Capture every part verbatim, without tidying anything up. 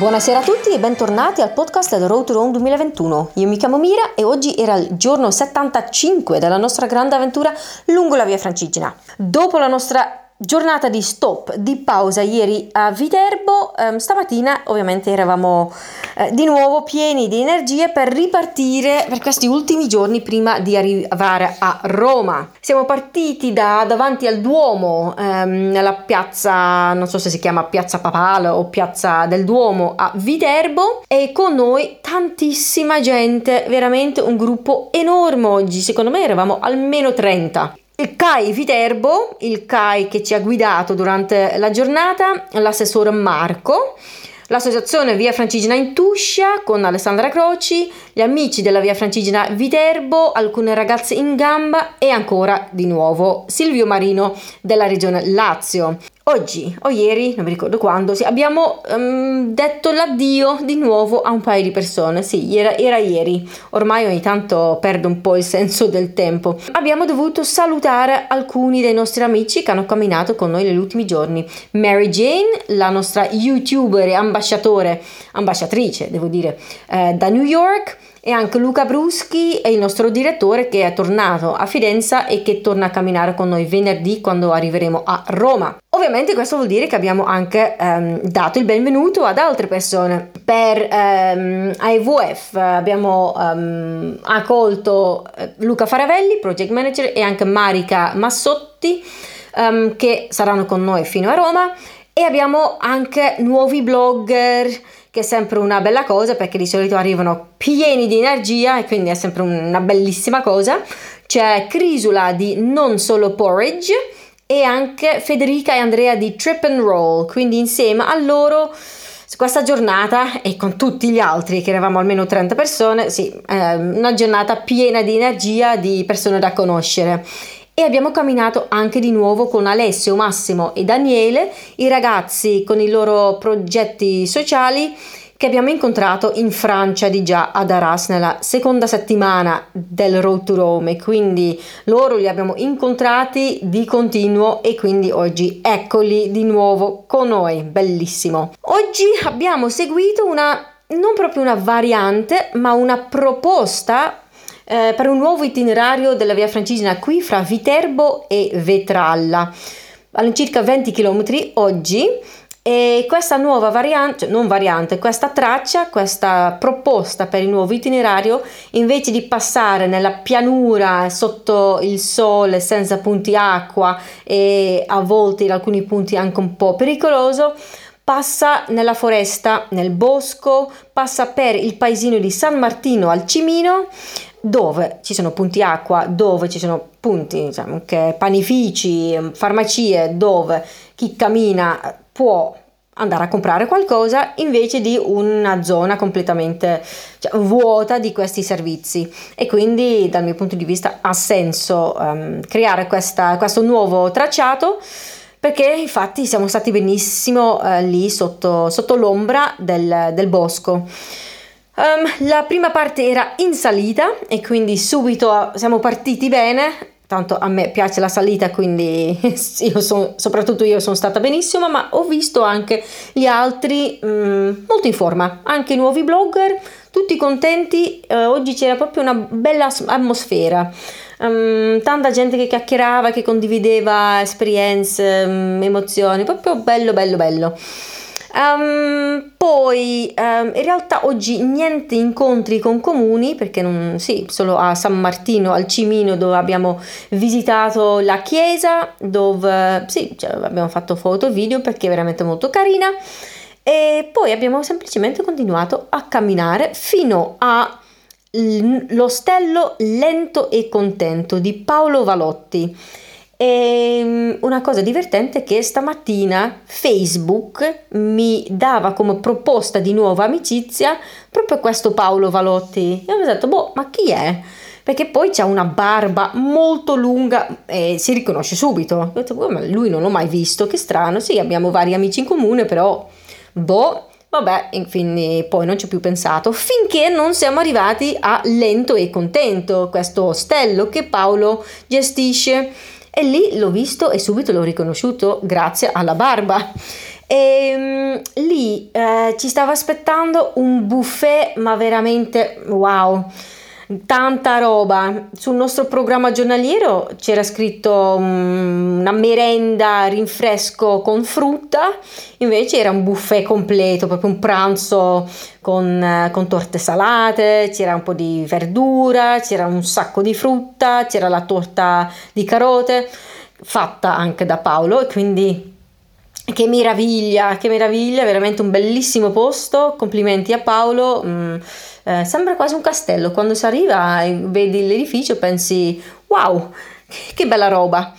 Buonasera a tutti e bentornati al podcast del Road to Rome duemilaventuno. Io mi chiamo Mira e oggi era il giorno settantacinque della nostra grande avventura lungo la Via Francigena. Dopo la nostra giornata di stop, di pausa ieri a Viterbo, ehm, stamattina ovviamente eravamo eh, di nuovo pieni di energie per ripartire per questi ultimi giorni prima di arrivare a Roma. Siamo partiti da davanti al Duomo, ehm, nella piazza, non so se si chiama piazza Papale o piazza del Duomo a Viterbo, e con noi tantissima gente, veramente un gruppo enorme oggi, secondo me eravamo almeno trenta. Il C A I Viterbo, il C A I che ci ha guidato durante la giornata, l'assessore Marco, l'associazione Via Francigena in Tuscia con Alessandra Croci, gli amici della Via Francigena Viterbo, alcune ragazze in gamba e ancora di nuovo Silvio Marino della Regione Lazio. Oggi o ieri, non mi ricordo quando, sì, abbiamo um, detto l'addio di nuovo a un paio di persone. Sì, era, era ieri, ormai ogni tanto perdo un po' il senso del tempo. Abbiamo dovuto salutare alcuni dei nostri amici che hanno camminato con noi negli ultimi giorni. Mary Jane, la nostra youtuber e ambasciatore, ambasciatrice devo dire, eh, da New York, e anche Luca Bruschi è il nostro direttore che è tornato a Fidenza e che torna a camminare con noi venerdì quando arriveremo a Roma. Ovviamente questo vuol dire che abbiamo anche ehm, dato il benvenuto ad altre persone. Per ehm, I V F abbiamo ehm, accolto Luca Faravelli, project manager, e anche Marika Massotti ehm, che saranno con noi fino a Roma, e abbiamo anche nuovi blogger, che è sempre una bella cosa perché di solito arrivano pieni di energia e quindi è sempre una bellissima cosa. C'è Crisula di Non Solo Porridge e anche Federica e Andrea di Trip and Roll, quindi insieme a loro questa giornata e con tutti gli altri che eravamo almeno trenta persone, sì, eh, una giornata piena di energia, di persone da conoscere. E abbiamo camminato anche di nuovo con Alessio, Massimo e Daniele, i ragazzi con i loro progetti sociali che abbiamo incontrato in Francia di già ad Arras nella seconda settimana del Road to Rome, quindi loro li abbiamo incontrati di continuo e quindi oggi eccoli di nuovo con noi, bellissimo. Oggi abbiamo seguito una, non proprio una variante, ma una proposta Eh, per un nuovo itinerario della Via Francigena qui fra Viterbo e Vetralla, all'incirca venti chilometri oggi, e questa nuova variante, non variante, questa traccia, questa proposta per il nuovo itinerario, invece di passare nella pianura sotto il sole senza punti acqua e a volte in alcuni punti anche un po' pericoloso, passa nella foresta, nel bosco, passa per il paesino di San Martino al Cimino, dove ci sono punti acqua, dove ci sono punti, diciamo, anche panifici, farmacie, dove chi cammina può andare a comprare qualcosa, invece di una zona completamente, cioè, vuota di questi servizi. E quindi dal mio punto di vista ha senso um, creare questa, questo nuovo tracciato, perché infatti siamo stati benissimo eh, lì sotto, sotto l'ombra del, del bosco. Um, la prima parte era in salita e quindi subito siamo partiti bene, tanto a me piace la salita, quindi io sono, soprattutto io sono stata benissimo, ma ho visto anche gli altri um, molto in forma, anche i nuovi blogger, tutti contenti, eh, oggi c'era proprio una bella atmosfera, um, tanta gente che chiacchierava, che condivideva esperienze, um, emozioni, proprio bello bello bello. Um, poi um, in realtà oggi niente incontri con comuni perché non, sì, solo a San Martino al Cimino, dove abbiamo visitato la chiesa, dove sì, cioè, abbiamo fatto foto e video perché è veramente molto carina, e poi abbiamo semplicemente continuato a camminare fino a l- l'ostello Lento e Contento di Paolo Valotti. E una cosa divertente è che stamattina Facebook mi dava come proposta di nuova amicizia proprio questo Paolo Valotti. Io mi ho detto, boh, ma chi è? Perché poi c'ha una barba molto lunga e si riconosce subito. Io ho detto, boh, ma lui non l'ho mai visto, che strano. Sì, abbiamo vari amici in comune, però boh, vabbè, quindi poi non ci ho più pensato. Finché non siamo arrivati a Lento e Contento, questo ostello che Paolo gestisce. E lì l'ho visto e subito l'ho riconosciuto grazie alla barba. E um, lì eh, ci stava aspettando un buffet, ma veramente wow, tanta roba. Sul nostro programma giornaliero c'era scritto um, una merenda, rinfresco con frutta, invece era un buffet completo, proprio un pranzo con, con torte salate, c'era un po' di verdura, c'era un sacco di frutta, c'era la torta di carote fatta anche da Paolo, e quindi che meraviglia, che meraviglia, veramente un bellissimo posto, complimenti a Paolo. Mm, eh, sembra quasi un castello, quando si arriva e vedi l'edificio pensi wow, che bella roba.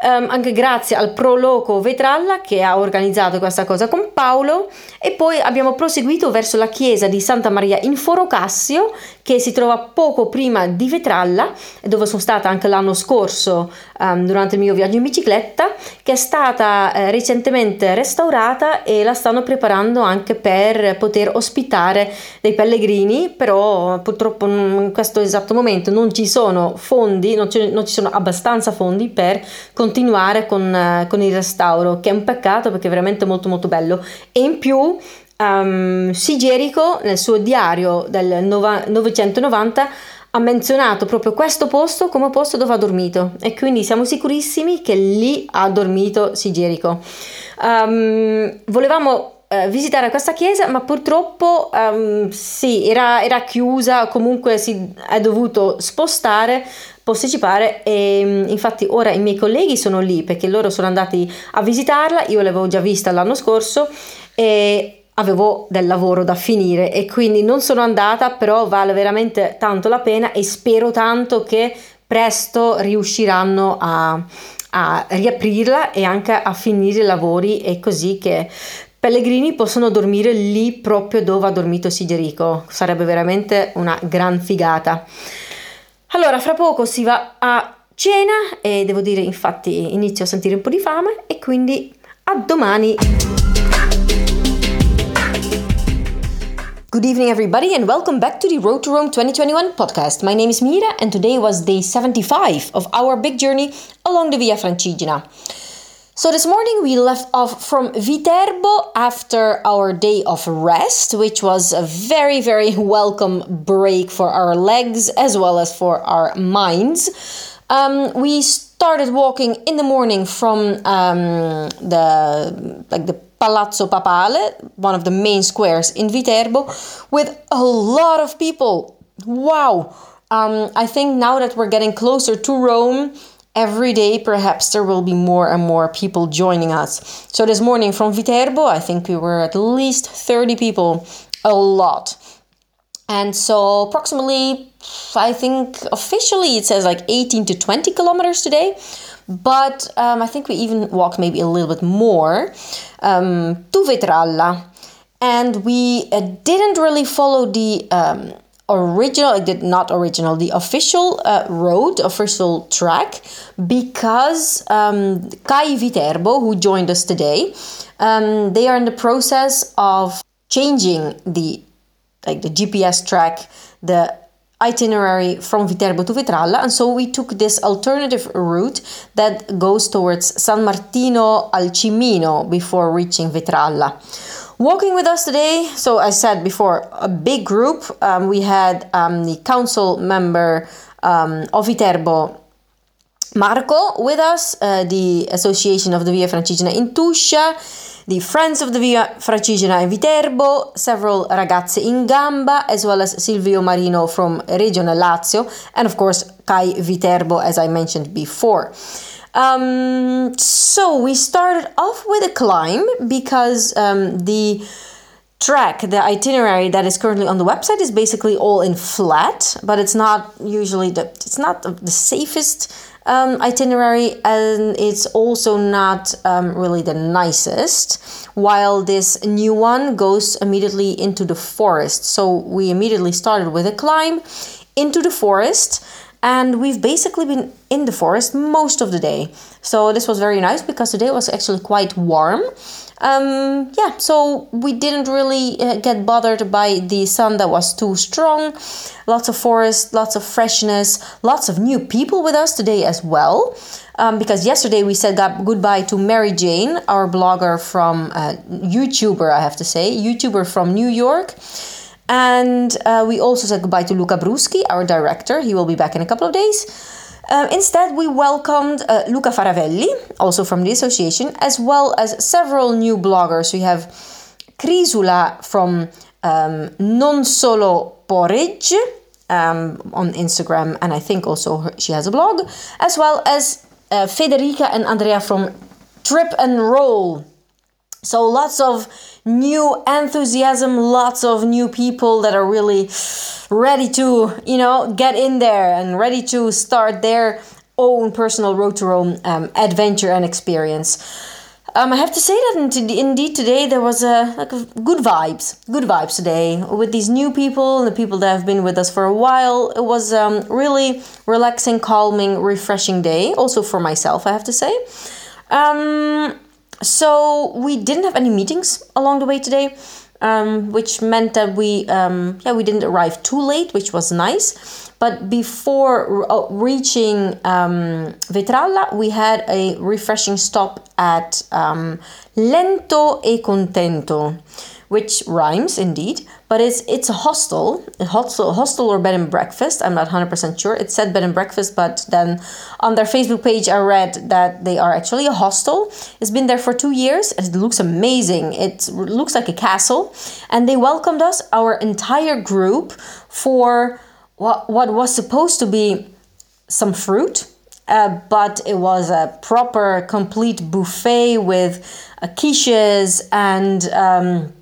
Um, anche grazie al Pro Loco Vetralla che ha organizzato questa cosa con Paolo. E poi abbiamo proseguito verso la chiesa di Santa Maria in Foro Cassio, che si trova poco prima di Vetralla, dove sono stata anche l'anno scorso um, durante il mio viaggio in bicicletta, che è stata eh, recentemente restaurata e la stanno preparando anche per poter ospitare dei pellegrini, però purtroppo in questo esatto momento non ci sono fondi, non ci, non ci sono abbastanza fondi per continuare con, con il restauro, che è un peccato perché è veramente molto molto bello. E in più um, Sigerico nel suo diario del novecentonovanta ha menzionato proprio questo posto come posto dove ha dormito, e quindi siamo sicurissimi che lì ha dormito Sigerico. Um, volevamo visitare questa chiesa, ma purtroppo um, sì, era, era chiusa, comunque si è dovuto spostare, posticipare, e infatti ora i miei colleghi sono lì perché loro sono andati a visitarla. Io l'avevo già vista l'anno scorso e avevo del lavoro da finire e quindi non sono andata, però vale veramente tanto la pena e spero tanto che presto riusciranno a, a riaprirla e anche a finire i lavori, e così che pellegrini possono dormire lì proprio dove ha dormito Sigerico. Sarebbe veramente una gran figata. Allora, fra poco si va a cena e devo dire, infatti, inizio a sentire un po' di fame, e quindi a domani. Good evening, everybody, and welcome back to the Road to Rome twenty twenty-one podcast. My name is Mira, and today was day seventy-five of our big journey along the Via Francigena. So this morning we left off from Viterbo after our day of rest, which was a very, very welcome break for our legs as well as for our minds. Um, we started walking in the morning from um, the like the Palazzo Papale, one of the main squares in Viterbo, with a lot of people. Wow! Um, I think now that we're getting closer to Rome, every day, perhaps there will be more and more people joining us. So this morning from Viterbo, I think we were at least thirty people, a lot. And so approximately, I think officially it says like eighteen to twenty kilometers today. But um, I think we even walked maybe a little bit more um, to Vetralla. And we uh, didn't really follow the... Um, original, I did not original, the official uh, road, official track, because um, C A I Viterbo, who joined us today, um, they are in the process of changing the like the G P S track, the itinerary from Viterbo to Vetralla, and so we took this alternative route that goes towards San Martino al Cimino before reaching Vetralla. Walking with us today, so I said before, a big group. Um, we had um, the council member um, of Viterbo, Marco, with us, uh, the Association of the Via Francigena in Tuscia, the Friends of the Via Francigena in Viterbo, several ragazze in gamba, as well as Silvio Marino from Regione Lazio, and of course C A I Viterbo, as I mentioned before. Um, so we started off with a climb because um, the track, the itinerary that is currently on the website is basically all in flat, but it's not usually the, it's not the safest um, itinerary, and it's also not um, really the nicest, while this new one goes immediately into the forest. So we immediately started with a climb into the forest, and we've basically been in the forest most of the day. So this was very nice because today was actually quite warm. Um, yeah, so we didn't really uh, get bothered by the sun that was too strong. Lots of forest, lots of freshness, lots of new people with us today as well. Um, because yesterday we said goodbye to Mary Jane, our blogger from uh, YouTuber, I have to say, YouTuber from New York. And uh, we also said goodbye to Luca Bruschi, our director. He will be back in a couple of days. Uh, instead, we welcomed uh, Luca Faravelli, also from the association, as well as several new bloggers. We have Crisula from um, Non Solo Porridge um, on Instagram, and I think also her, she has a blog, as well as uh, Federica and Andrea from Trip and Roll. So lots of new enthusiasm, lots of new people that are really ready to, you know, get in there and ready to start their own personal road to Rome um, adventure and experience. Um, I have to say that indeed today there was a like a good vibes, good vibes today with these new people, the people that have been with us for a while. It was um, really relaxing, calming, refreshing day, also for myself, I have to say. Um... So we didn't have any meetings along the way today, um, which meant that we um, yeah we didn't arrive too late, which was nice. But before re- reaching um, Vetralla, we had a refreshing stop at um, Lento e Contento, which rhymes indeed, but it's it's a hostel, a hostel, hostel or bed and breakfast. I'm not one hundred percent sure. It said bed and breakfast, but then on their Facebook page, I read that they are actually a hostel. It's been there for two years, and it looks amazing. It looks like a castle, and they welcomed us, our entire group, for what what was supposed to be some fruit. Uh, but it was a proper, complete buffet with uh, quiches and um,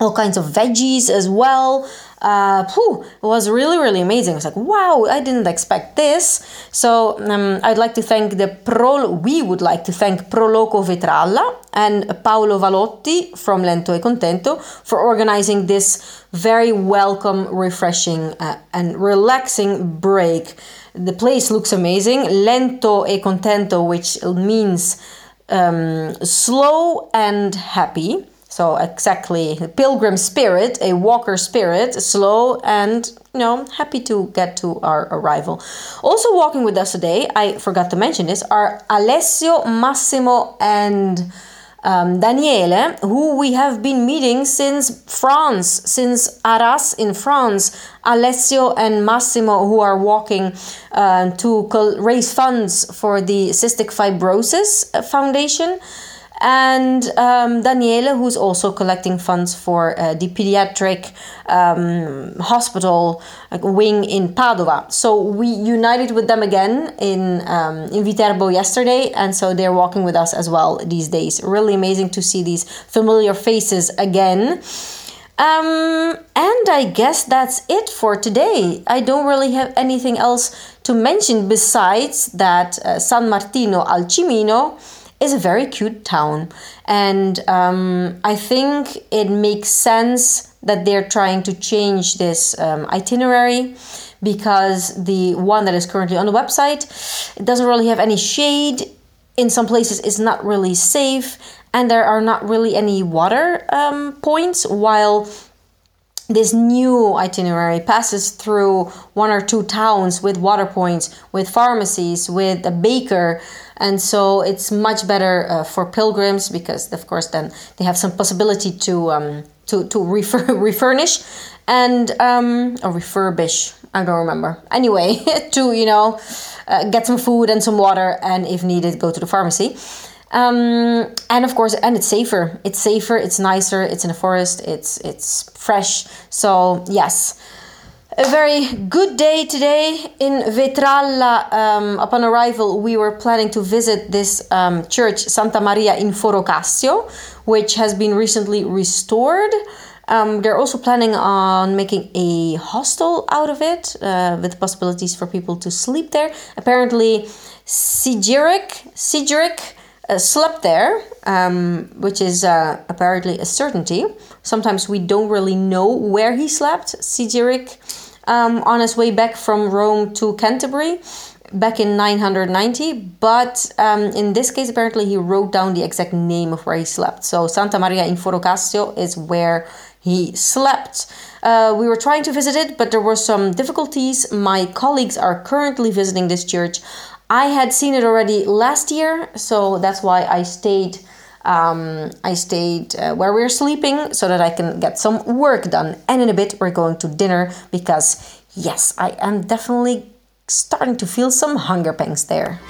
all kinds of veggies as well. Uh, whew, it was really, really amazing. I was like, wow, I didn't expect this. So um, I'd like to thank the Pro. We would like to thank Pro Loco Vetralla and Paolo Valotti from Lento e Contento for organizing this very welcome, refreshing, uh, and relaxing break. The place looks amazing. Lento e Contento, which means um, slow and happy. So exactly, a pilgrim spirit, a walker spirit, slow and, you know, happy to get to our arrival. Also walking with us today, I forgot to mention this, are Alessio, Massimo and um, Daniele, who we have been meeting since France, since Arras in France. Alessio and Massimo, who are walking uh, to col- raise funds for the Cystic Fibrosis Foundation. And um, Daniele, who's also collecting funds for uh, the pediatric um, hospital wing in Padova. So we united with them again in um, in Viterbo yesterday, and so they're walking with us as well these days. Really amazing to see these familiar faces again. Um, and I guess that's it for today. I don't really have anything else to mention besides that uh, San Martino al Cimino is a very cute town, and um, I think it makes sense that they're trying to change this um, itinerary, because the one that is currently on the website, it doesn't really have any shade. In some places it's not really safe, and there are not really any water um, points, while this new itinerary passes through one or two towns with water points, with pharmacies, with a baker. And so it's much better uh, for pilgrims, because of course then they have some possibility to um, to to refer- refurnish and um, or refurbish. I don't remember. Anyway, to you know uh, get some food and some water, and if needed, go to the pharmacy. Um, and of course, and it's safer, it's safer, it's nicer, it's in the forest, it's, it's fresh. So yes, a very good day today in Vetralla. Um, upon arrival, we were planning to visit this, um, church, Santa Maria in Foro Cassio, which has been recently restored. Um, they're also planning on making a hostel out of it, uh, with possibilities for people to sleep there. Apparently, Sigeric, Sigeric, Uh, slept there, um, which is uh, apparently a certainty. Sometimes we don't really know where he slept. Sigeric um, on his way back from Rome to Canterbury back in nine hundred ninety, but um, in this case apparently he wrote down the exact name of where he slept. So Santa Maria in Foro Cassio is where he slept. Uh, we were trying to visit it, but there were some difficulties. My colleagues are currently visiting this church. I had seen it already last year, so that's why I stayed um, I stayed uh, where we were sleeping, so that I can get some work done. And in a bit we're going to dinner, because yes, I am definitely starting to feel some hunger pangs there.